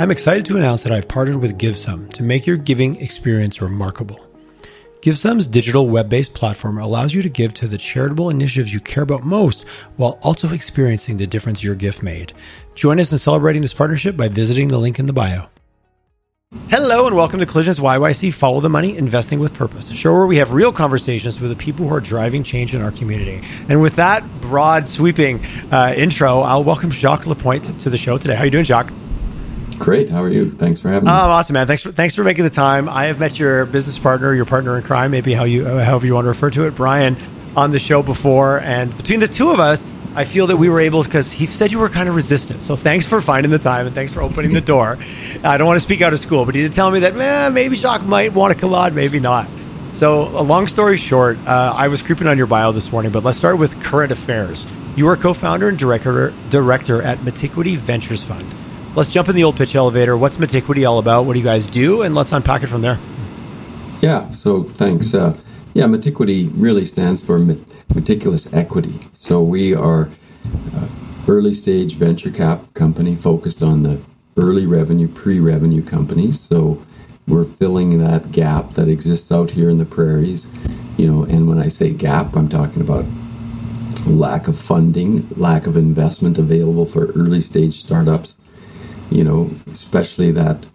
I'm excited to announce that I've partnered with Givesome to make your giving experience remarkable. Givesome's digital web-based platform allows you to give to the charitable initiatives you care about most while also experiencing the difference your gift made. Join us in celebrating this partnership by visiting the link in the bio. Hello and welcome to Collisions YYC Follow the Money, Investing with Purpose, a show where we have real conversations with the people who are driving change in our community. And with that broad sweeping intro, I'll welcome Jacques LaPointe to the show today. How are you doing, Jacques? Great. How are you? Thanks for having me. Awesome, man. Thanks for making the time. I have met your business partner, your partner in crime, maybe however you want to refer to it, Brian, on the show before. And between the two of us, I feel that we were able, because he said you were kind of resistant. So thanks for finding the time and thanks for opening the door. I don't want to speak out of school, but he did tell me that maybe Jacques might want to come on, maybe not. So a long story short, I was creeping on your bio this morning, but let's start with current affairs. You are co-founder and director at Metiquity Ventures Fund. Let's jump in the old pitch elevator. What's Metiquity all about? What do you guys do? And let's unpack it from there. Yeah, so thanks. Metiquity really stands for meticulous equity. So we are an early stage venture cap company focused on the early revenue, pre-revenue companies. So we're filling that gap that exists out here in the prairies. You know, and when I say gap, I'm talking about lack of funding, lack of investment available for early stage startups. You know, especially that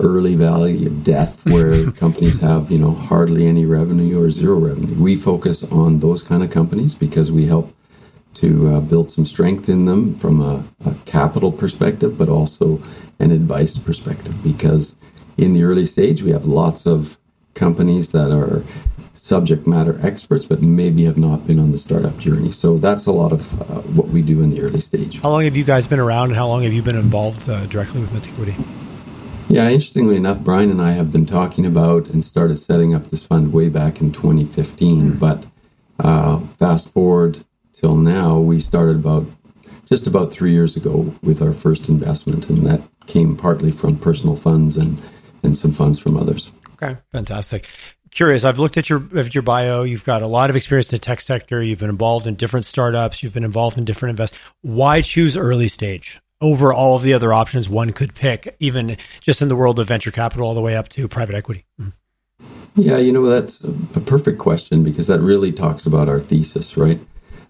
early valley of death where companies have, you know, hardly any revenue or zero revenue. We focus on those kind of companies because we help to build some strength in them from a capital perspective, but also an advice perspective. Because in the early stage, we have lots of companies that are subject matter experts, but maybe have not been on the startup journey. So that's a lot of what we do in the early stage. How long have you guys been around and how long have you been involved directly with Metiquity? Yeah, interestingly enough, Brian and I have been talking about and started setting up this fund way back in 2015. But fast forward till now, we started about 3 years ago with our first investment. And that came partly from personal funds and some funds from others. Okay, fantastic. Curious, I've looked at your bio. You've got a lot of experience in the tech sector. You've been involved in different startups. You've been involved in different investments. Why choose early stage over all of the other options one could pick, even just in the world of venture capital all the way up to private equity? Yeah, you know, that's a perfect question because that really talks about our thesis, right?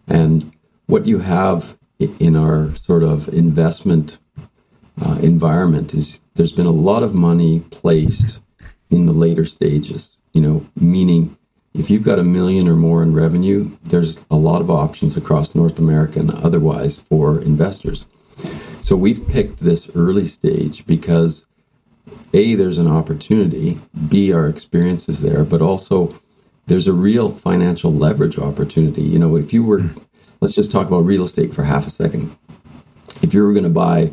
And what you have in our sort of investment environment is there's been a lot of money placed in the later stages. You know, meaning if you've got $1 million or more in revenue, there's a lot of options across North America and otherwise for investors. So we've picked this early stage because A, there's an opportunity, B, our experience is there, but also there's a real financial leverage opportunity. You know, if you were, let's just talk about real estate for half a second. If you were going to buy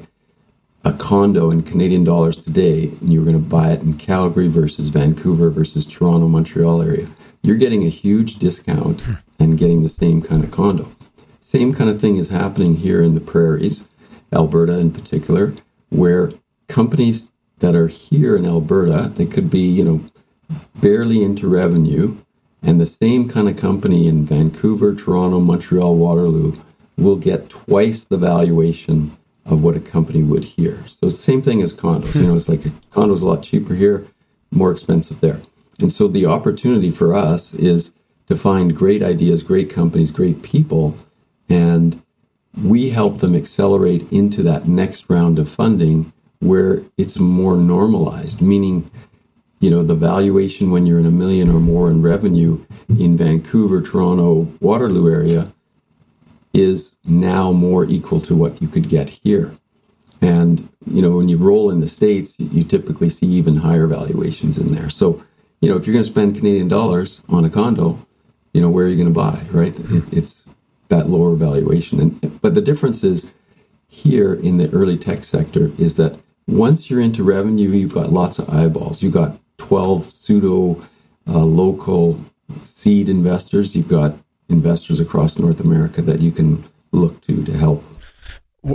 a condo in Canadian dollars today, and you're going to buy it in Calgary versus Vancouver versus Toronto, Montreal area, you're getting a huge discount and getting the same kind of condo. Same kind of thing is happening here in the prairies, Alberta in particular, where companies that are here in Alberta, they could be, you know, barely into revenue, and the same kind of company in Vancouver, Toronto, Montreal, Waterloo will get twice the valuation of what a company would here. So same thing as condos. You know, it's like a condo's a lot cheaper here, more expensive there. And so the opportunity for us is to find great ideas, great companies, great people, and we help them accelerate into that next round of funding where it's more normalized, meaning, you know, the valuation when you're in $1 million or more in revenue in Vancouver, Toronto, Waterloo area is now more equal to what you could get here. And, you know, when you roll in the States, you typically see even higher valuations in there. So, you know, if you're going to spend Canadian dollars on a condo, you know, where are you going to buy, right? It's that lower valuation. But the difference is here in the early tech sector is that once you're into revenue, you've got lots of eyeballs. You've got 12 pseudo local seed investors. You've got investors across North America that you can look to help.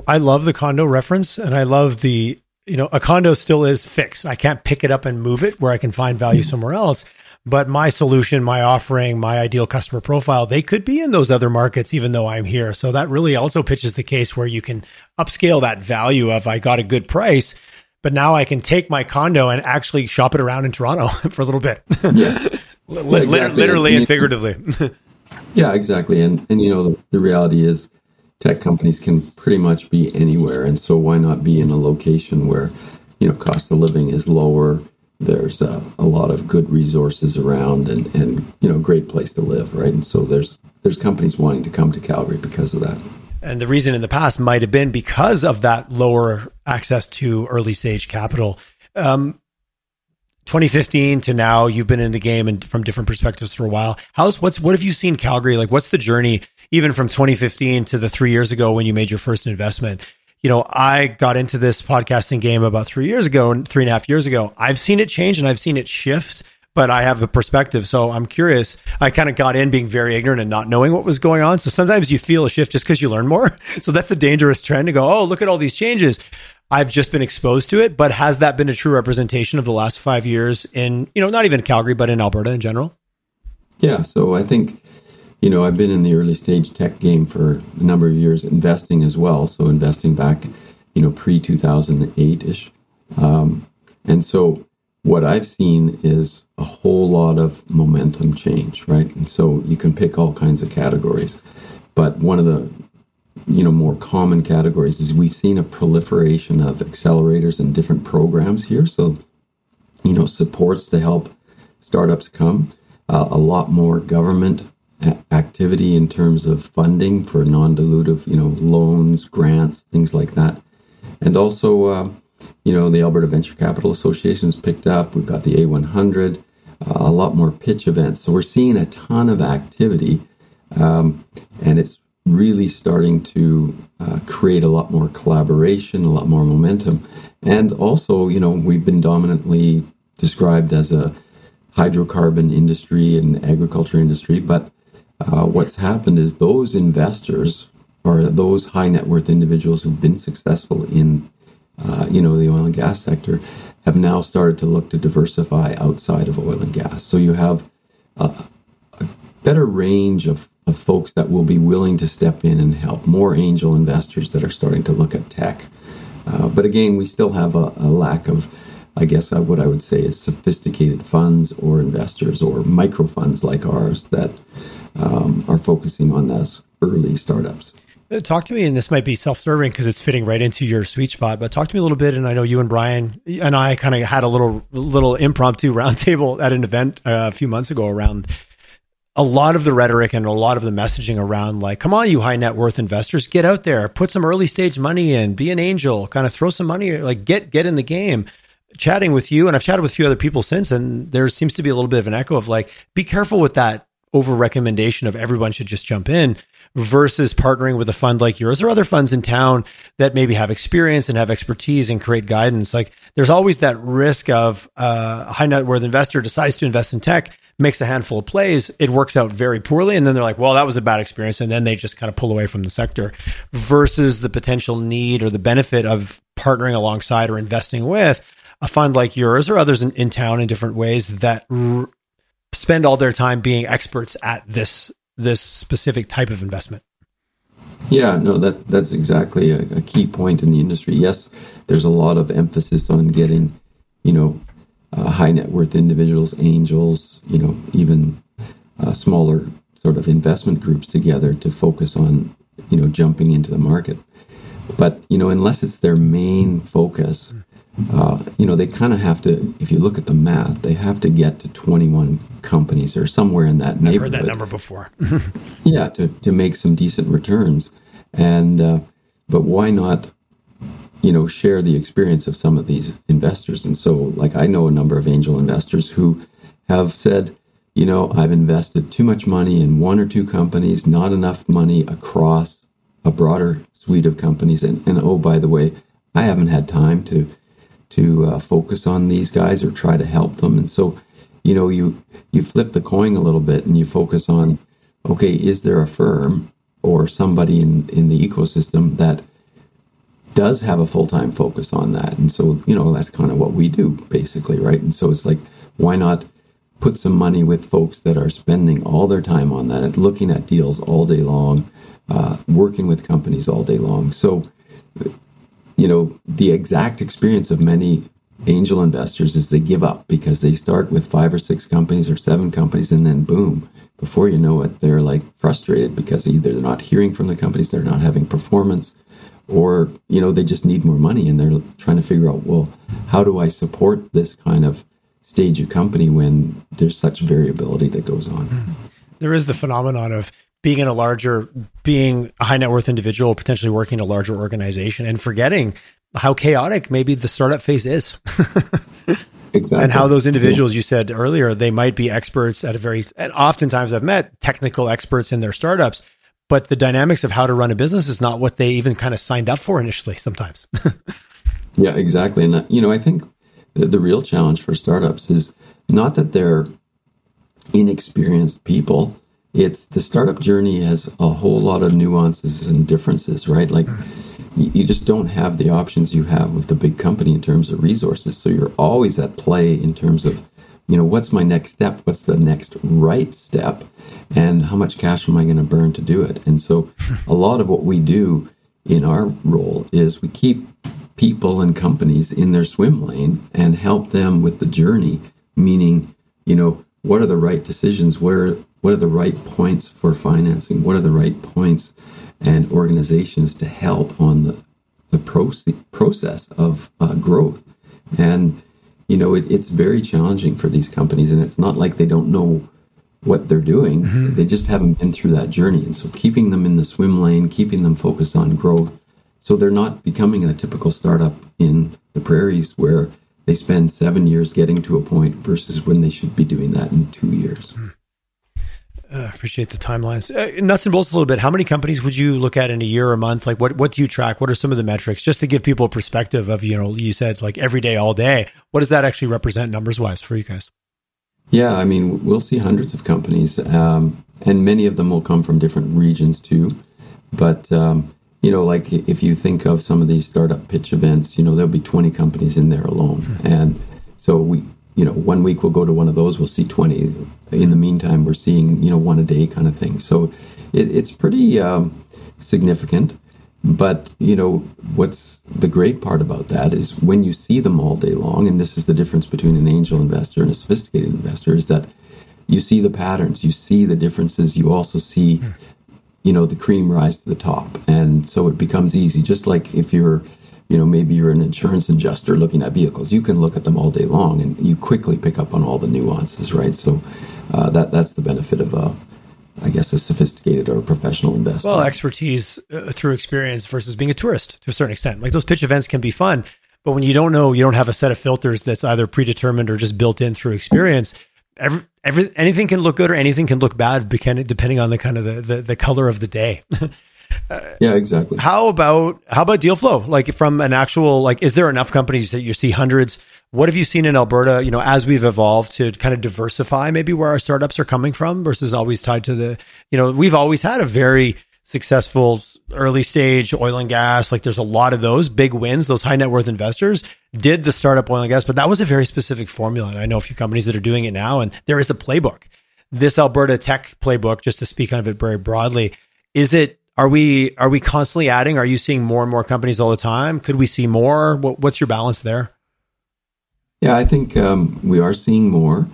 I love the condo reference, and I love the, you know, a condo still is fixed. I can't pick it up and move it where I can find value somewhere else. But my solution, my offering, my ideal customer profile, they could be in those other markets, even though I'm here. So that really also pitches the case where you can upscale that value of I got a good price, but now I can take my condo and actually shop it around in Toronto for a little bit. Yeah. Exactly. Literally and figuratively. Yeah, exactly. And you know, the reality is tech companies can pretty much be anywhere. And so why not be in a location where, you know, cost of living is lower. There's a lot of good resources around and, you know, great place to live, right? And so there's companies wanting to come to Calgary because of that. And the reason in the past might have been because of that lower access to early stage capital. 2015 to now, you've been in the game and from different perspectives for a while. What have you seen Calgary? Like, what's the journey even from 2015 to the 3 years ago when you made your first investment? You know, I got into this podcasting game about 3.5 years ago. I've seen it change and I've seen it shift, but I have a perspective. So I'm curious. I kind of got in being very ignorant and not knowing what was going on. So sometimes you feel a shift just because you learn more. So that's a dangerous trend to go, oh, look at all these changes. I've just been exposed to it. But has that been a true representation of the last 5 years in, you know, not even Calgary, but in Alberta in general? Yeah. So I think, you know, I've been in the early stage tech game for a number of years, investing as well. So investing back, you know, pre-2008-ish. And so what I've seen is a whole lot of momentum change, right? And so you can pick all kinds of categories. But one of the, you know, more common categories is we've seen a proliferation of accelerators and different programs here. So, you know, supports to help startups come, a lot more government activity in terms of funding for non-dilutive, you know, loans, grants, things like that. And also, you know, the Alberta Venture Capital Association has picked up. We've got the A100, a lot more pitch events. So we're seeing a ton of activity, and it's really starting to create a lot more collaboration, a lot more momentum. And also, you know, we've been dominantly described as a hydrocarbon industry and agriculture industry, but what's happened is those investors or those high net worth individuals who've been successful in, you know, the oil and gas sector have now started to look to diversify outside of oil and gas. So you have a better range of folks that will be willing to step in and help, more angel investors that are starting to look at tech. But again, we still have a lack of, I guess what I would say is sophisticated funds or investors or micro funds like ours that are focusing on those early startups. Talk to me, and this might be self-serving because it's fitting right into your sweet spot, but talk to me a little bit. And I know you and Brian and I kind of had a little impromptu roundtable at an event a few months ago around a lot of the rhetoric and a lot of the messaging around like, come on, you high net worth investors, get out there, put some early stage money in, be an angel, kind of throw some money, like get in the game. Chatting with you, and I've chatted with a few other people since, and there seems to be a little bit of an echo of like, be careful with that over recommendation of everyone should just jump in versus partnering with a fund like yours or other funds in town that maybe have experience and have expertise and create guidance. Like there's always that risk of a high net worth investor decides to invest in tech, makes a handful of plays, it works out very poorly. And then they're like, well, that was a bad experience. And then they just kind of pull away from the sector versus the potential need or the benefit of partnering alongside or investing with a fund like yours or others in town in different ways that spend all their time being experts at this specific type of investment. Yeah, no, that's exactly a key point in the industry. Yes, there's a lot of emphasis on getting, you know, high net worth individuals, angels, you know, even smaller sort of investment groups together to focus on, you know, jumping into the market. But, you know, unless it's their main focus, you know, they kind of have to, if you look at the math, they have to get to 21 companies or somewhere in that neighborhood. I've heard that number before. Yeah, to make some decent returns. And, but why not, you know, share the experience of some of these investors? And so, like, I know a number of angel investors who have said, you know, I've invested too much money in one or two companies, not enough money across a broader suite of companies. And oh, by the way, I haven't had time to focus on these guys or try to help them. And so, you know, you flip the coin a little bit and you focus on, okay, is there a firm or somebody in the ecosystem that does have a full-time focus on that? And so, you know, that's kind of what we do basically, right? And so it's like, why not put some money with folks that are spending all their time on that and looking at deals all day long, working with companies all day long. So, you know, the exact experience of many angel investors is they give up because they start with 5 or 6 companies or 7 companies, and then boom, before you know it, they're like frustrated because either they're not hearing from the companies, they're not having performance, or, you know, they just need more money and they're trying to figure out, well, how do I support this kind of stage of company when there's such variability that goes on? There is the phenomenon of being a high net worth individual, potentially working in a larger organization and forgetting how chaotic maybe the startup phase is. Exactly. And how those individuals, you said earlier, they might be experts and oftentimes I've met technical experts in their startups, but the dynamics of how to run a business is not what they even kind of signed up for initially sometimes. Yeah, exactly. And, you know, I think the real challenge for startups is not that they're inexperienced people. It's the startup journey has a whole lot of nuances and differences, right? Like, you just don't have the options you have with the big company in terms of resources. So you're always at play in terms of, you know, what's my next step? What's the next right step? And how much cash am I going to burn to do it? And so a lot of what we do in our role is we keep people and companies in their swim lane and help them with the journey, meaning, you know, what are the right decisions? What are the right points for financing? What are the right points and organizations to help on the process of growth? And, you know, it's very challenging for these companies, and it's not like they don't know what they're doing. Mm-hmm. They just haven't been through that journey. And so keeping them in the swim lane, keeping them focused on growth, so they're not becoming a typical startup in the prairies where they spend 7 years getting to a point versus when they should be doing that in 2 years. Mm-hmm. Appreciate the timelines. Nuts and bolts a little bit. How many companies would you look at in a year or a month? Like, what do you track? What are some of the metrics? Just to give people a perspective of, you know, you said like every day, all day. What does that actually represent numbers-wise for you guys? Yeah, I mean, we'll see hundreds of companies, and many of them will come from different regions too. But, you know, like if you think of some of these startup pitch events, you know, there'll be 20 companies in there alone. Mm-hmm. And so we, you know, 1 week we'll go to one of those, we'll see 20. In the meantime, we're seeing, you know, one a day kind of thing. So it's pretty significant. But, you know, what's the great part about that is when you see them all day long, and this is the difference between an angel investor and a sophisticated investor, is that you see the patterns, you see the differences, you also see, you know, the cream rise to the top. And so it becomes easy, just like if you're, you know, maybe you're an insurance adjuster looking at vehicles. You can look at them all day long, and you quickly pick up on all the nuances, right? So that's the benefit of, I guess, a sophisticated or professional investor. Well, expertise through experience versus being a tourist to a certain extent. Like those pitch events can be fun, but when you don't know, you don't have a set of filters that's either predetermined or just built in through experience. Anything can look good or anything can look bad, depending on the kind of the color of the day. Yeah, exactly. How about deal flow? Like from an actual, like, is there enough companies that you see hundreds? What have you seen in Alberta, you know, as we've evolved to kind of diversify maybe where our startups are coming from versus always tied to the, you know, we've always had a very successful early stage oil and gas. Like there's a lot of those big wins. Those high net worth investors did the startup oil and gas, but that was a very specific formula. And I know a few companies that are doing it now, and there is a playbook. This Alberta tech playbook, just to speak of it very broadly, is it, Are we constantly adding? Are you seeing more and more companies all the time? Could we see more? What's your balance there? Yeah, I think we are seeing more.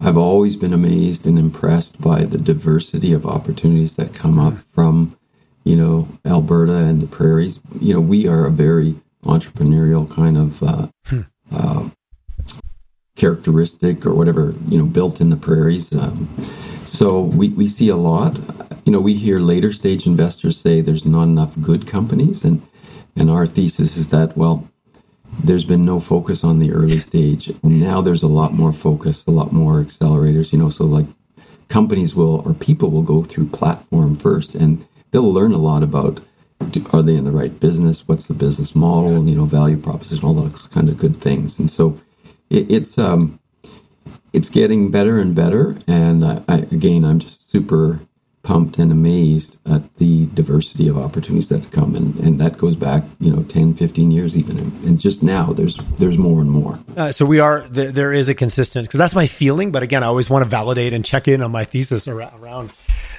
I've always been amazed and impressed by the diversity of opportunities that come up from, you know, Alberta and the prairies. You know, we are a very entrepreneurial kind of characteristic or whatever, you know, built in the prairies. So we see a lot. You know, we hear later stage investors say there's not enough good companies. And our thesis is that, well, there's been no focus on the early stage. And now there's a lot more focus, a lot more accelerators, you know, so like companies will, or people will go through platform first, and they'll learn a lot about, are they in the right business? What's the business model, you know, value proposition, all those kinds of good things. And so it's getting better and better. And I'm just super pumped and amazed at the diversity of opportunities that come. And that goes back, you know, 10, 15 years even. And just now there's more and more. There is a consistent, because that's my feeling. But again, I always want to validate and check in on my thesis around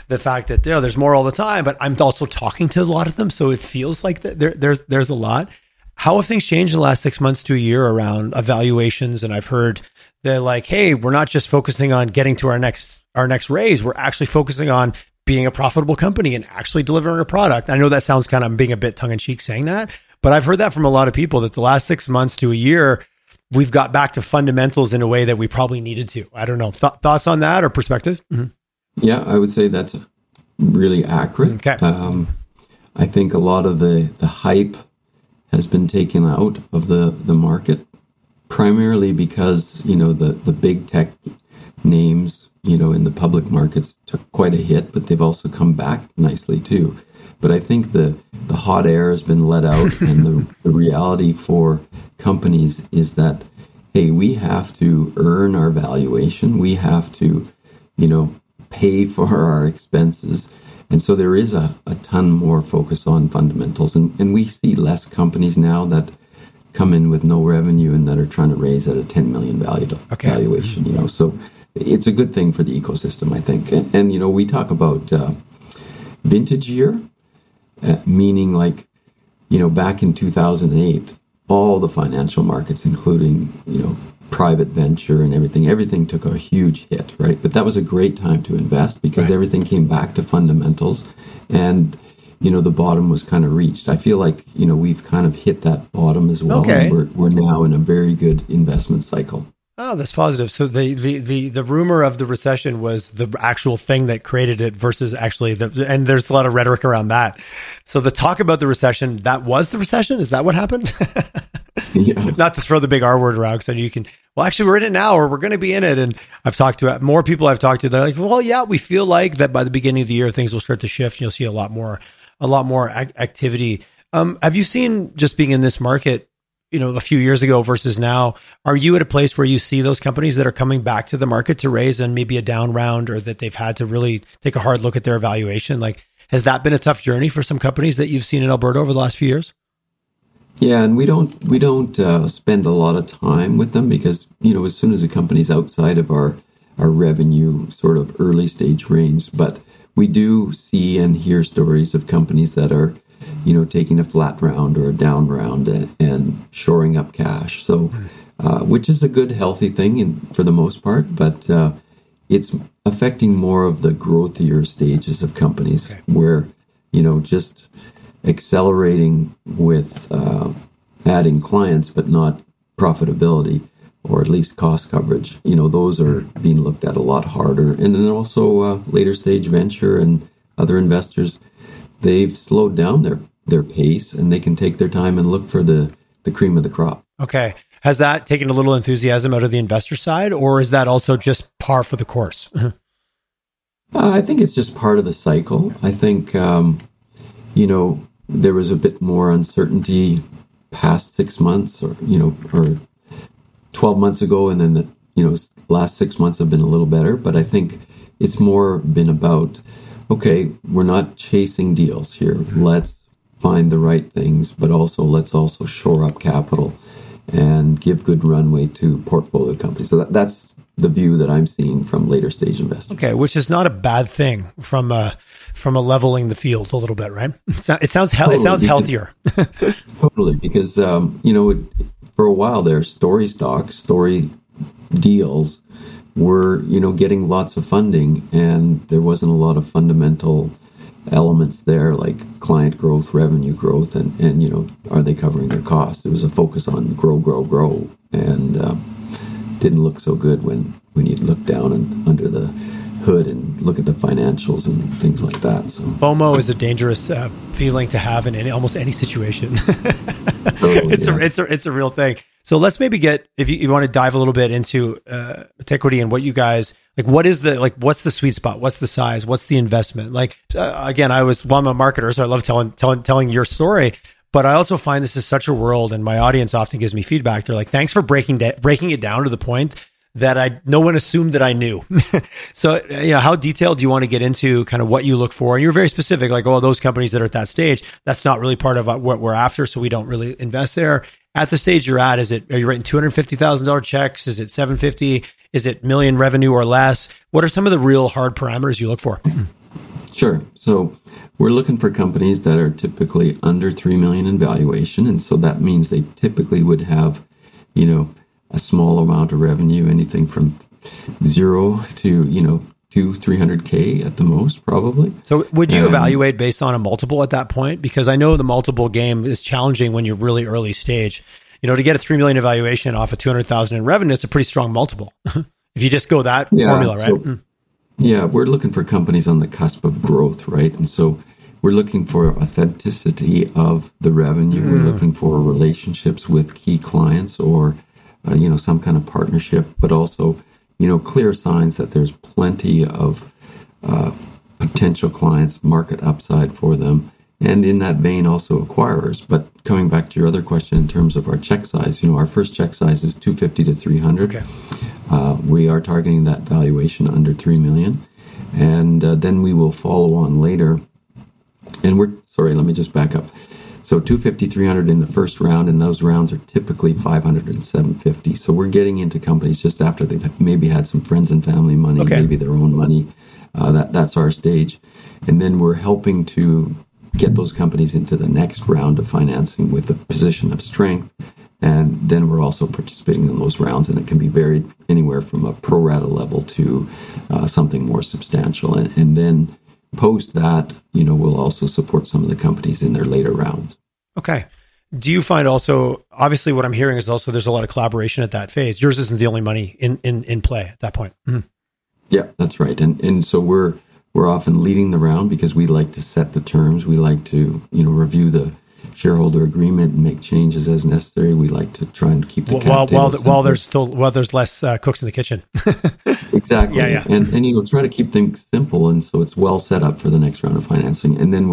the fact that, you know, there's more all the time, but I'm also talking to a lot of them. So it feels like there's a lot. How have things changed in the last 6 months to a year around evaluations? And I've heard they're like, hey, we're not just focusing on getting to our next raise. We're actually focusing on being a profitable company and actually delivering a product. I know that sounds kind of, I'm being a bit tongue-in-cheek saying that, but I've heard that from a lot of people that the last 6 months to a year, we've got back to fundamentals in a way that we probably needed to. I don't know. Thoughts on that or perspective? Mm-hmm. Yeah, I would say that's really accurate. Okay. I think a lot of the hype has been taken out of the market, primarily because, you know, the big tech names, you know, in the public markets took quite a hit, but they've also come back nicely too. But I think the hot air has been let out, and the reality for companies is that, hey, we have to earn our valuation. We have to, you know, pay for our expenses. And so there is a ton more focus on fundamentals. And we see less companies now that come in with no revenue and that are trying to raise at a $10 million valuation. You know, so it's a good thing for the ecosystem, I think. And you know, we talk about vintage year, meaning like, you know, back in 2008, all the financial markets, including, you know, private venture and everything took a huge hit, right? But that was a great time to invest because everything came back to fundamentals and, you know, the bottom was kind of reached. I feel like, you know, we've kind of hit that bottom as well. Okay. And we're now in a very good investment cycle. Oh, that's positive. So the rumor of the recession was the actual thing that created it versus actually and there's a lot of rhetoric around that. So the talk about the recession, that was the recession? Is that what happened? Yeah. Not to throw the big R word around, because I know you can, well, actually we're in it now, or we're going to be in it. And I've talked to more people I've talked to, they're like, well, yeah, we feel like that by the beginning of the year, things will start to shift. And you'll see a lot more activity. Have you seen, just being in this market, you know, a few years ago versus now, are you at a place where you see those companies that are coming back to the market to raise and maybe a down round, or that they've had to really take a hard look at their evaluation? Like, has that been a tough journey for some companies that you've seen in Alberta over the last few years? Yeah. And we don't spend a lot of time with them because, you know, as soon as a company's outside of our revenue sort of early stage range, but we do see and hear stories of companies that are, you know, taking a flat round or a down round and shoring up cash. So, which is a good, healthy thing for the most part, but it's affecting more of the growthier stages of companies where, you know, just accelerating with adding clients, but not profitability or at least cost coverage. You know, those are being looked at a lot harder. And then also later stage venture and other investors, they've slowed down their pace and they can take their time and look for the cream of the crop. Okay. Has that taken a little enthusiasm out of the investor side, or is that also just par for the course? I think it's just part of the cycle. I think, you know, there was a bit more uncertainty past 6 months or, you know, or 12 months ago. And then the, you know, last 6 months have been a little better, but I think it's more been about, okay, we're not chasing deals here. Let's find the right things, but also let's also shore up capital and give good runway to portfolio companies. So that's the view that I'm seeing from later stage investors. Okay, which is not a bad thing from a leveling the field a little bit, right? It sounds healthier. Totally, because you know, for a while there, story deals were, you know, getting lots of funding, and there wasn't a lot of fundamental elements there, like client growth, revenue growth, and you know, are they covering their costs? It was a focus on grow, and didn't look so good when you look down and under the hood and look at the financials and things like that. So FOMO is a dangerous feeling to have in almost any situation. It's a real thing. So let's maybe get, if you want to dive a little bit into Metiquity and what you guys, like what is the, like what's the sweet spot? What's the size? What's the investment? Like, again, I'm a marketer, so I love telling your story, but I also find this is such a world, and my audience often gives me feedback. They're like, thanks for breaking it down to the point that no one assumed that I knew. So, you know, how detailed do you want to get into kind of what you look for? And you're very specific, like, oh, those companies that are at that stage, that's not really part of what we're after, so we don't really invest there. At the stage you're at, are you writing $250,000 checks? Is it $750? Is it million revenue or less? What are some of the real hard parameters you look for? Sure. So we're looking for companies that are typically under $3 million in valuation. And so that means they typically would have, you know, a small amount of revenue, anything from zero to, you know, 200-300K at the most, probably. So would you evaluate based on a multiple at that point? Because I know the multiple game is challenging when you're really early stage. You know, to get a $3 million evaluation off of $200,000 in revenue, it's a pretty strong multiple. If you just go that formula, right? So, yeah, we're looking for companies on the cusp of growth, right? And so we're looking for authenticity of the revenue. We're looking for relationships with key clients or, you know, some kind of partnership, but also, you know, clear signs that there's plenty of potential clients, market upside for them, and in that vein, also acquirers. But coming back to your other question in terms of our check size, you know, our first check size is 250 to 300. Okay. We are targeting that valuation under $3 million. And then we will follow on later. And we're, sorry, let me just back up. So 250, 300 in the first round, and those rounds are typically 500 and 750. So we're getting into companies just after they've maybe had some friends and family money, maybe their own money. That's our stage. And then we're helping to get those companies into the next round of financing with a position of strength. And then we're also participating in those rounds, and it can be varied anywhere from a pro rata level to something more substantial. And then post that, you know, we'll also support some of the companies in their later rounds. Okay. Do you find also, obviously what I'm hearing is also there's a lot of collaboration at that phase. Yours isn't the only money in play at that point. Mm-hmm. Yeah, that's right. And so we're often leading the round because we like to set the terms. We like to, you know, review the shareholder agreement and make changes as necessary. We like to try and keep the while there's less cooks in the kitchen. Exactly. Yeah. And you know, try to keep things simple, and so it's well set up for the next round of financing. And then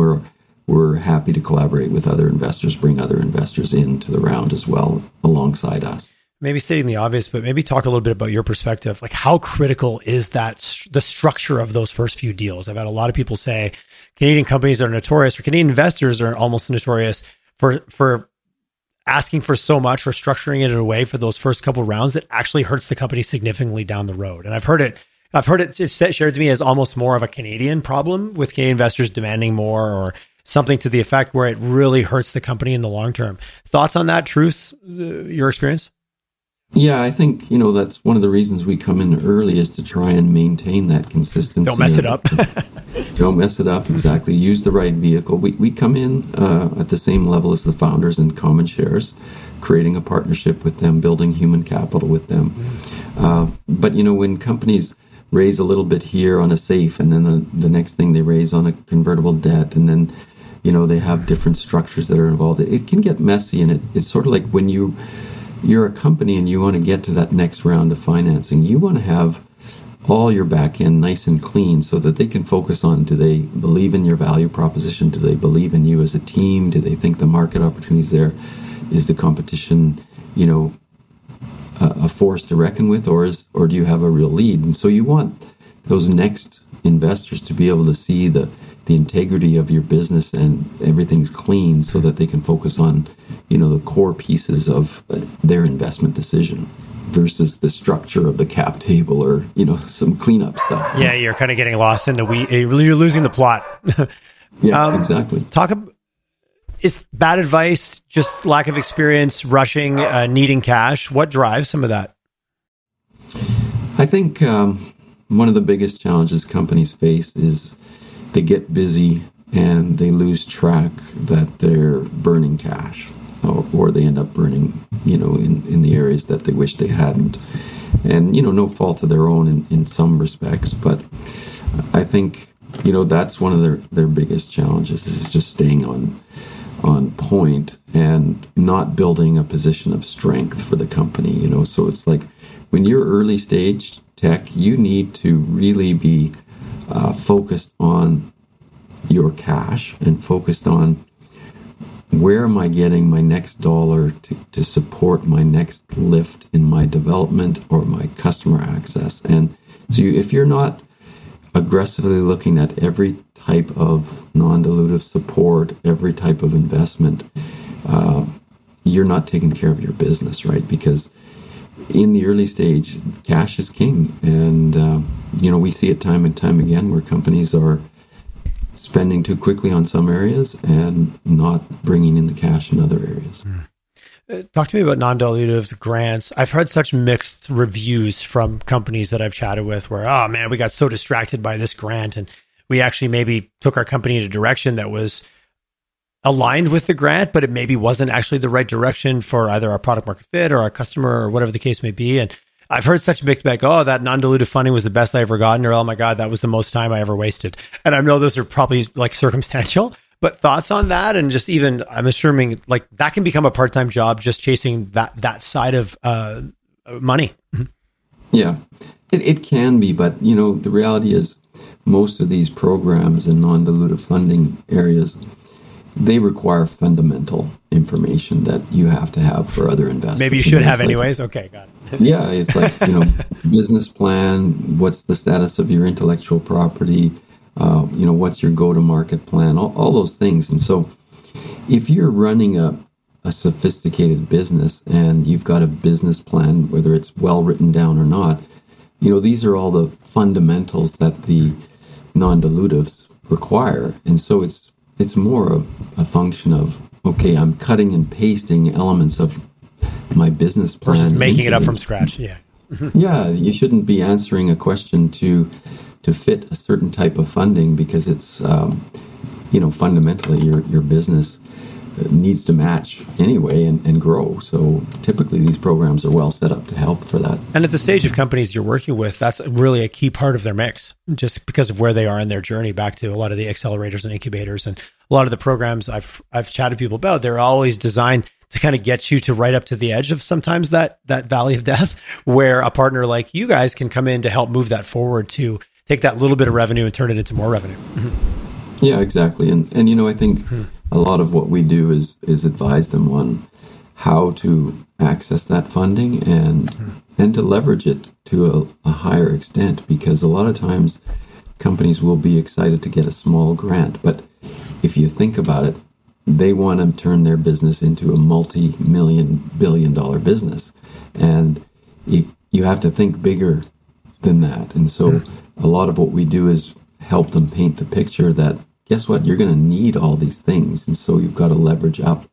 we're happy to collaborate with other investors, bring other investors into the round as well alongside us. Maybe stating the obvious, but maybe talk a little bit about your perspective. Like, how critical is that the structure of those first few deals? I've had a lot of people say Canadian companies are notorious, or Canadian investors are almost notorious for asking for so much or structuring it in a way for those first couple of rounds that actually hurts the company significantly down the road. And I've heard it shared to me as almost more of a Canadian problem, with Canadian investors demanding more or something to the effect where it really hurts the company in the long term. Thoughts on that, Truce? Your experience? Yeah, I think, you know, that's one of the reasons we come in early, is to try and maintain that consistency. Don't mess it up. Don't mess it up, exactly. Use the right vehicle. We come in at the same level as the founders in common shares, creating a partnership with them, building human capital with them. But, you know, when companies raise a little bit here on a SAFE, and then the next thing they raise on a convertible debt, and then, you know, they have different structures that are involved, it can get messy. And it's sort of like when you're a company and you want to get to that next round of financing, you want to have all your back end nice and clean so that they can focus on, do they believe in your value proposition? Do they believe in you as a team? Do they think the market opportunity is there? Is the competition, you know, a force to reckon with, or do you have a real lead? And so you want those next investors to be able to see the integrity of your business and everything's clean so that they can focus on, you know, the core pieces of their investment decision versus the structure of the cap table or, you know, some cleanup stuff. Yeah, you're kind of getting lost in the weeds. You're losing the plot. Yeah, exactly. Is bad advice just lack of experience, rushing, needing cash? What drives some of that? I think one of the biggest challenges companies face is they get busy and they lose track that they're burning cash, or they end up burning, you know, in the areas that they wish they hadn't. And, you know, no fault of their own in some respects, but I think, you know, that's one of their biggest challenges, is just staying on point and not building a position of strength for the company, you know. So it's like when you're early stage tech, you need to really be focused on your cash and focused on, where am I getting my next dollar to support my next lift in my development or my customer access? And so if you're not aggressively looking at every type of non-dilutive support, every type of investment, you're not taking care of your business, right? Because in the early stage, cash is king. And, you know, we see it time and time again where companies are spending too quickly on some areas and not bringing in the cash in other areas. Talk to me about non-dilutive grants. I've heard such mixed reviews from companies that I've chatted with where, oh man, we got so distracted by this grant and we actually maybe took our company in a direction that was aligned with the grant, but it maybe wasn't actually the right direction for either our product market fit or our customer or whatever the case may be. And I've heard such mixed back, oh, that non-dilutive funding was the best I ever gotten, or oh my God, that was the most time I ever wasted. And I know those are probably like circumstantial, but thoughts on that? And just even, I'm assuming like that can become a part-time job just chasing that side of money. Yeah, it can be, but you know, the reality is most of these programs in non-dilutive funding areas, they require fundamental information that you have to have for other investors. Maybe you should have like, anyways. Okay, got it. Yeah, it's like, you know, business plan, what's the status of your intellectual property, you know, what's your go-to-market plan, all those things. And so if you're running a sophisticated business and you've got a business plan, whether it's well written down or not, you know, these are all the fundamentals that the non-dilutives require. And so it's more of a function of, okay, I'm cutting and pasting elements of my business plan. Or just making it up from scratch, yeah. Yeah, you shouldn't be answering a question to fit a certain type of funding because it's, you know, fundamentally your business needs to match anyway and grow. So typically these programs are well set up to help for that. And at the stage of companies you're working with, that's really a key part of their mix, just because of where they are in their journey back to a lot of the accelerators and incubators. And a lot of the programs I've chatted people about, they're always designed to kind of get you to right up to the edge of sometimes that valley of death, where a partner like you guys can come in to help move that forward, to take that little bit of revenue and turn it into more revenue. Mm-hmm. Yeah, exactly. And you know, I think a lot of what we do is advise them on how to access that funding and to leverage it to a higher extent, because a lot of times companies will be excited to get a small grant. But if you think about it, they want to turn their business into a multi-million, billion-dollar business. And you have to think bigger than that. And so a lot of what we do is help them paint the picture that, guess what? You're going to need all these things. And so you've got to leverage up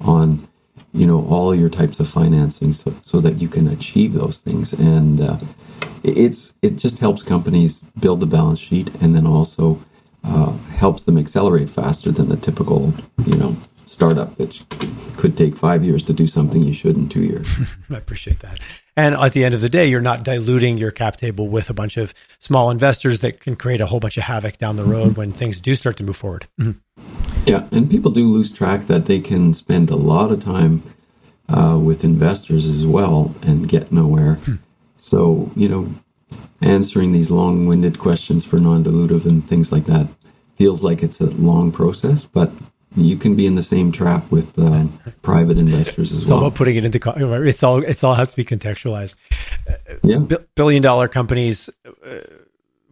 on, you know, all your types of financing so that you can achieve those things. And it just helps companies build the balance sheet, and then also helps them accelerate faster than the typical, you know, startup, which could take 5 years to do something you should in 2 years. I appreciate that. And at the end of the day, you're not diluting your cap table with a bunch of small investors that can create a whole bunch of havoc down the road when things do start to move forward. Yeah. And people do lose track that they can spend a lot of time with investors as well and get nowhere. So, you know, answering these long-winded questions for non-dilutive and things like that feels like it's a long process, but you can be in the same trap with private investors as well. It's all about putting it into context. It's all has to be contextualized. Yeah. Billion-dollar companies,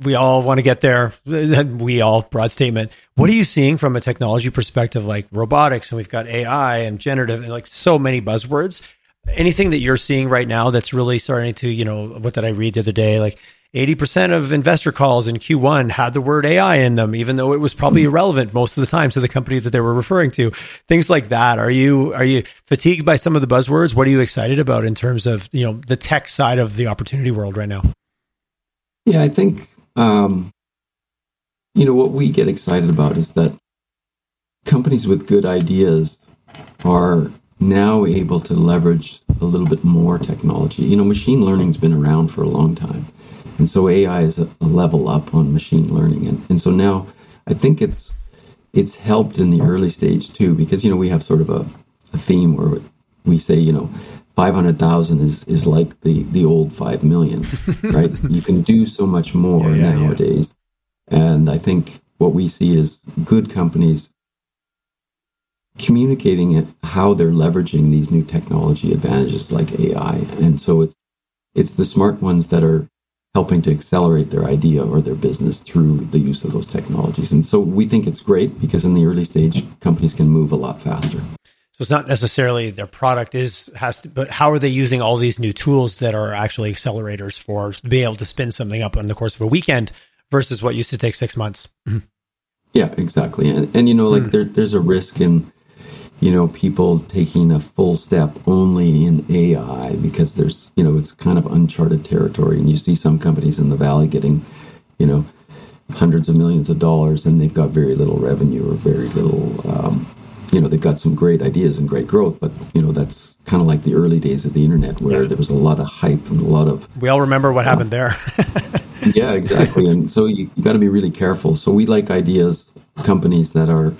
we all want to get there. We all, broad statement. What are you seeing from a technology perspective, like robotics, and we've got AI and generative, and like so many buzzwords? Anything that you're seeing right now that's really starting to, you know, what did I read the other day? Like 80% of investor calls in Q1 had the word AI in them, even though it was probably irrelevant most of the time to the company that they were referring to. Things like that. Are you fatigued by some of the buzzwords? What are you excited about in terms of, you know, the tech side of the opportunity world right now? Yeah, I think, you know, what we get excited about is that companies with good ideas are now able to leverage a little bit more technology. You know, machine learning's been around for a long time. And so AI is a level up on machine learning. And so now I think it's helped in the early stage too, because, you know, we have sort of a theme where we say, you know, 500,000 is like the old 5 million, right? You can do so much more nowadays. Yeah. And I think what we see is good companies communicating it, how they're leveraging these new technology advantages like AI. And so it's the smart ones that are helping to accelerate their idea or their business through the use of those technologies. And so we think it's great because in the early stage, companies can move a lot faster. So it's not necessarily their product but how are they using all these new tools that are actually accelerators for being able to spin something up in the course of a weekend versus what used to take 6 months? Mm-hmm. Yeah, exactly. And you know, like there's a risk in, you know, people taking a full step only in AI because there's, you know, it's kind of uncharted territory. And you see some companies in the Valley getting, you know, hundreds of millions of dollars and they've got very little revenue or very little, you know, they've got some great ideas and great growth, but, you know, that's kind of like the early days of the internet where there was a lot of hype and a lot of... We all remember what happened there. Yeah, exactly. And so you got to be really careful. So we like ideas, companies that are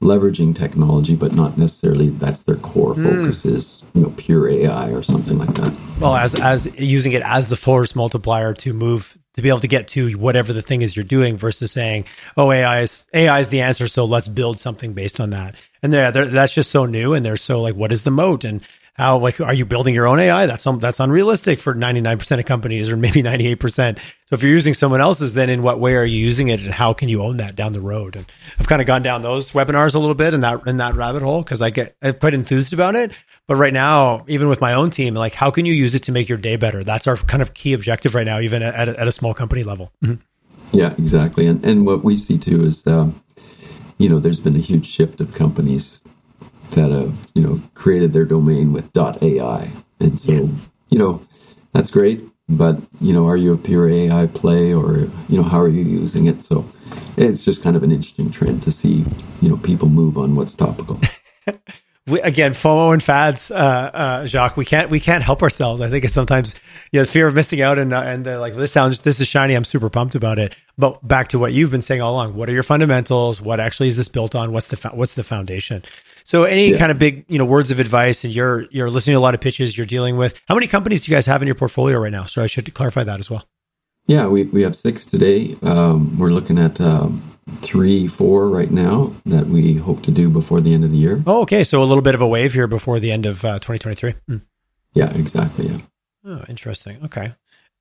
leveraging technology, but not necessarily that's their core focus is, you know, pure AI or something like that. Well, as using it as the force multiplier to move, to be able to get to whatever the thing is you're doing versus saying, oh, AI is the answer. So let's build something based on that. And that's just so new. And they're so like, what is the moat? And how, like, are you building your own AI? That's unrealistic for 99% of companies or maybe 98%. So if you're using someone else's, then in what way are you using it and how can you own that down the road? And I've kind of gone down those webinars a little bit and in that rabbit hole because I'm quite enthused about it. But right now, even with my own team, like, how can you use it to make your day better? That's our kind of key objective right now, even at a small company level. Mm-hmm. Yeah, exactly. And what we see too is, you know, there's been a huge shift of companies that have, you know, created their domain with .ai. And so, you know, that's great, but, you know, are you a pure AI play or, you know, how are you using it? So it's just kind of an interesting trend to see, you know, people move on what's topical. Again, FOMO and fads, Jacques, we can't help ourselves. I think it's sometimes, you know, the fear of missing out and they're like, this is shiny. I'm super pumped about it. But back to what you've been saying all along, what are your fundamentals? What actually is this built on? What's the foundation? So any kind of big, you know, words of advice, and you're listening to a lot of pitches you're dealing with. How many companies do you guys have in your portfolio right now? So I should clarify that as well. Yeah, we have 6 today. We're looking at 3-4 right now that we hope to do before the end of the year. Oh, okay. So a little bit of a wave here before the end of 2023. Yeah, exactly. Yeah. Oh, interesting. Okay.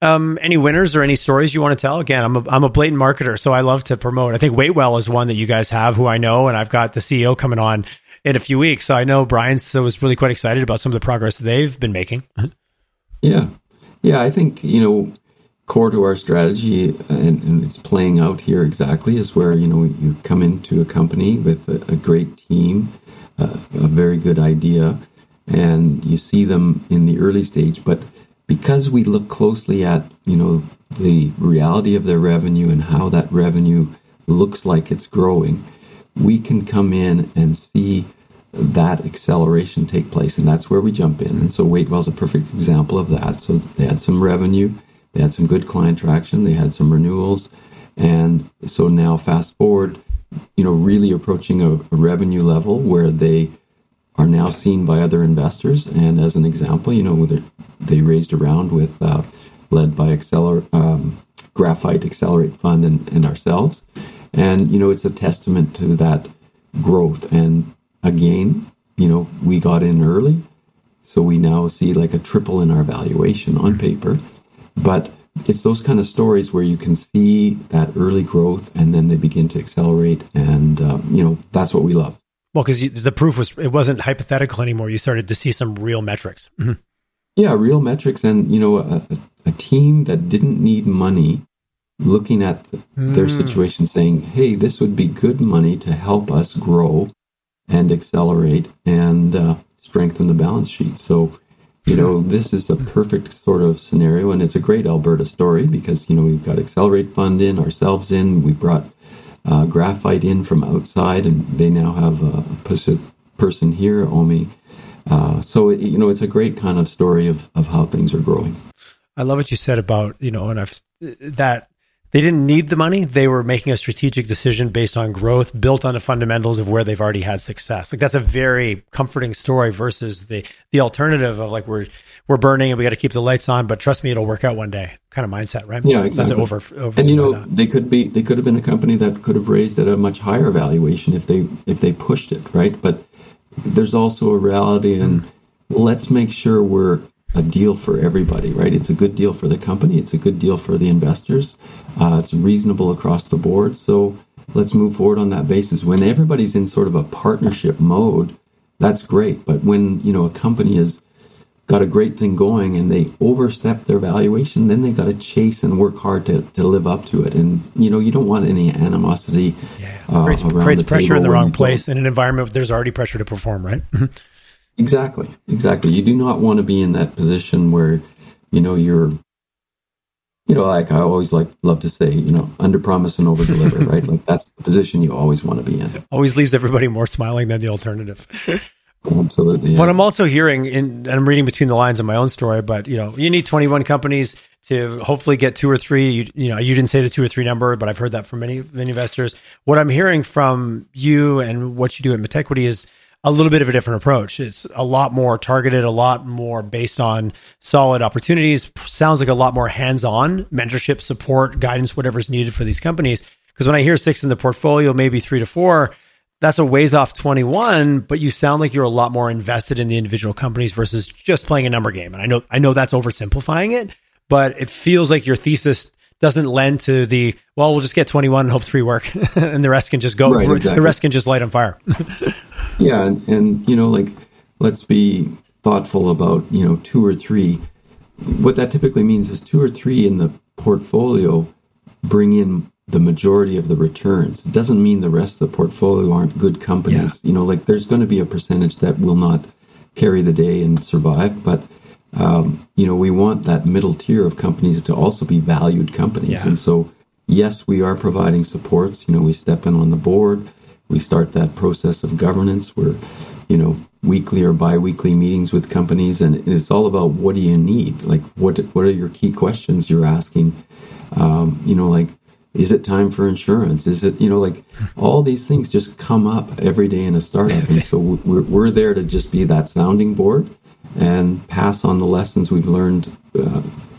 Any winners or any stories you want to tell? Again, I'm a blatant marketer, so I love to promote. I think WaitWell is one that you guys have, who I know, and I've got the CEO coming on in a few weeks. So I know Brian was really quite excited about some of the progress they've been making. Yeah. Yeah. I think, you know, core to our strategy, and it's playing out here exactly, is where, you know, you come into a company with a great team, a very good idea, and you see them in the early stage. But because we look closely at, you know, the reality of their revenue and how that revenue looks like it's growing, we can come in and see that acceleration take place, and that's where we jump in. And so WaitWell is a perfect example of that. So they had some revenue, they had some good client traction, they had some renewals, and so now fast forward, you know, really approaching a revenue level where they are now seen by other investors. And as an example, you know, they raised a round with led by Graphite Accelerate Fund and ourselves. And, you know, it's a testament to that growth. And again, you know, we got in early, so we now see like a triple in our valuation on paper. But it's those kind of stories where you can see that early growth and then they begin to accelerate. And, you know, that's what we love. Well, because the proof was, it wasn't hypothetical anymore. You started to see some real metrics. Mm-hmm. Yeah, real metrics. And, you know, a team that didn't need money looking at their situation saying, hey, this would be good money to help us grow and accelerate and strengthen the balance sheet. So, you know, this is a perfect sort of scenario, and it's a great Alberta story because, you know, we've got Accelerate Fund in, ourselves in, we brought Graphite in from outside, and they now have a person here, Omi. So, you know, it's a great kind of story of how things are growing. I love what you said about, you know, and that they didn't need the money. They were making a strategic decision based on growth, built on the fundamentals of where they've already had success. Like, that's a very comforting story versus the alternative of like, we're burning and we got to keep the lights on, but trust me, it'll work out one day kind of mindset, right? Yeah, exactly. That's over. And, you know, they could have been a company that could have raised at a much higher valuation if they pushed it, right? But there's also a reality, and let's make sure we're a deal for everybody, right? It's a good deal for the company. It's a good deal for the investors. It's reasonable across the board. So let's move forward on that basis. When everybody's in sort of a partnership mode, that's great. But when, you know, a company is got a great thing going and they overstep their valuation, then they've got to chase and work hard to live up to it. And, you know, you don't want any animosity. Yeah. Creates pressure in the wrong place in an environment where there's already pressure to perform, right? Exactly. You do not want to be in that position where, you know, you're, you know, like I always love to say, you know, under promise and over deliver, right? Like that's the position you always want to be in. Always leaves everybody more smiling than the alternative. Absolutely. Yeah. But I'm also hearing, and I'm reading between the lines of my own story, but, you know, you need 21 companies to hopefully get 2 or 3. You know, you didn't say the 2 or 3 number, but I've heard that from many investors. What I'm hearing from you and what you do at Metiquity is a little bit of a different approach. It's a lot more targeted, a lot more based on solid opportunities. Sounds like a lot more hands-on mentorship, support, guidance, whatever's needed for these companies. Because when I hear 6 in the portfolio, maybe 3 to 4, that's a ways off 21, but you sound like you're a lot more invested in the individual companies versus just playing a number game. And I know that's oversimplifying it, but it feels like your thesis doesn't lend to the, well, we'll just get 21 and hope 3 work and the rest can just go, right, exactly. The rest can just light on fire. Yeah. And, you know, like, let's be thoughtful about, you know, 2 or 3. What that typically means is 2 or 3 in the portfolio bring in the majority of the returns. It doesn't mean the rest of the portfolio aren't good companies. Yeah. You know, like there's going to be a percentage that will not carry the day and survive, but you know, we want that middle tier of companies to also be valued companies. Yeah. And so, yes, we are providing supports. You know, we step in on the board, we start that process of governance. We're, you know, weekly or biweekly meetings with companies, and it's all about what do you need? Like, what are your key questions you're asking? You know, like, is it time for insurance? Is it, you know, like all these things just come up every day in a startup. And so we're there to just be that sounding board and pass on the lessons we've learned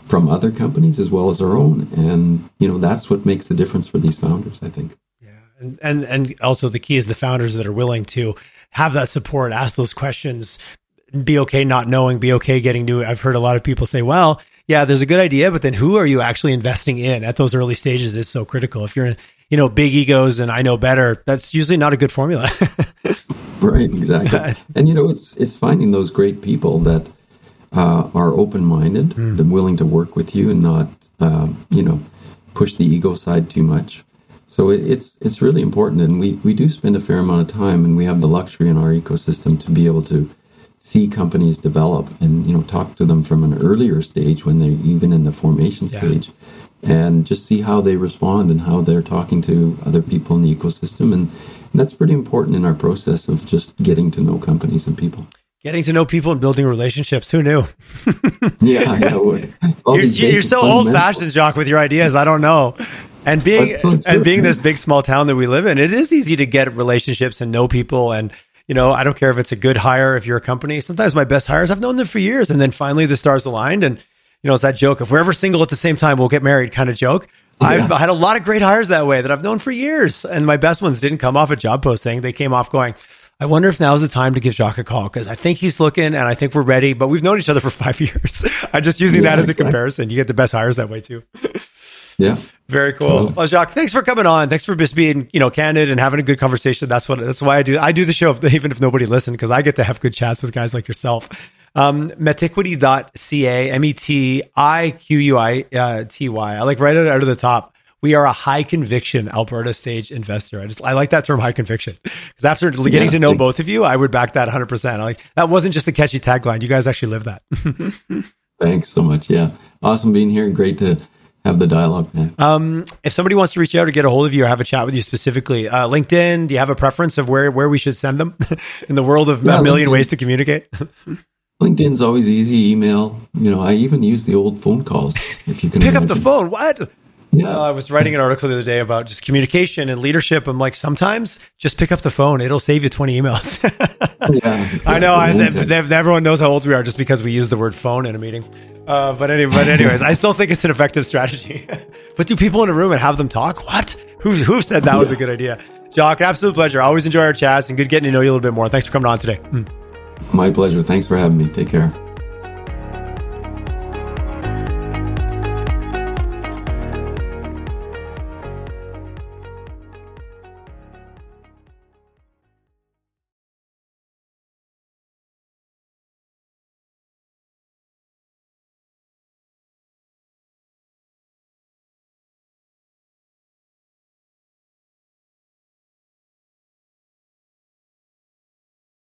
from other companies as well as our own. And, you know, that's what makes the difference for these founders, I think. Yeah. And also the key is the founders that are willing to have that support, ask those questions, be okay not knowing, be okay getting new. I've heard a lot of people say, well, yeah, there's a good idea, but then who are you actually investing in at those early stages is so critical. If you're in, you know, big egos and I know better, that's usually not a good formula. Right, exactly. Yeah. And, you know, it's finding those great people that are open-minded, that willing to work with you and not, you know, push the ego side too much. So it's really important. And we do spend a fair amount of time, and we have the luxury in our ecosystem to be able to see companies develop and, you know, talk to them from an earlier stage when they're even in the formation stage and just see how they respond and how they're talking to other people in the ecosystem. And that's pretty important in our process of just getting to know companies and people. Getting to know people and building relationships. Who knew? Yeah, I know. You're so old-fashioned, Jacques, with your ideas. I don't know. And being this big, small town that we live in, it is easy to get relationships and know people. And you know, I don't care if it's a good hire, if you're a company. Sometimes my best hires, I've known them for years. And then finally the stars aligned. And, you know, it's that joke, if we're ever single at the same time, we'll get married kind of joke. Yeah. I've had a lot of great hires that way that I've known for years. And my best ones didn't come off a job posting. They came off going, I wonder if now's the time to give Jacques a call because I think he's looking and I think we're ready, but we've known each other for 5 years. I'm just using that as a comparison. You get the best hires that way too. Yeah. Very cool. Totally. Well, Jacques, thanks for coming on. Thanks for just being, you know, candid and having a good conversation. That's why I do the show, even if nobody listened, because I get to have good chats with guys like yourself. Metiquity.ca, Metiquity. I like right out of the top. We are a high conviction Alberta stage investor. I like that term, high conviction, because after getting to know both of you, I would back that 100%. I like that wasn't just a catchy tagline. You guys actually live that. Thanks so much. Yeah. Awesome being here. Great to have the dialogue, man. If somebody wants to reach out or get a hold of you or have a chat with you specifically, LinkedIn, do you have a preference of where we should send them in the world of a million ways to communicate? LinkedIn's always easy. Email, you know, I even use the old phone calls. If you can pick up the phone. What? Yeah. I was writing an article the other day about just communication and leadership. I'm like, sometimes just pick up the phone. It'll save you 20 emails. Yeah, exactly. I know. Everyone knows how old we are just because we use the word phone in a meeting. But anyways, I still think it's an effective strategy. But do people in a room and have them talk? What? Who said that was a good idea? Jacques, absolute pleasure. I always enjoy our chats and good getting to know you a little bit more. Thanks for coming on today. My pleasure. Thanks for having me. Take care.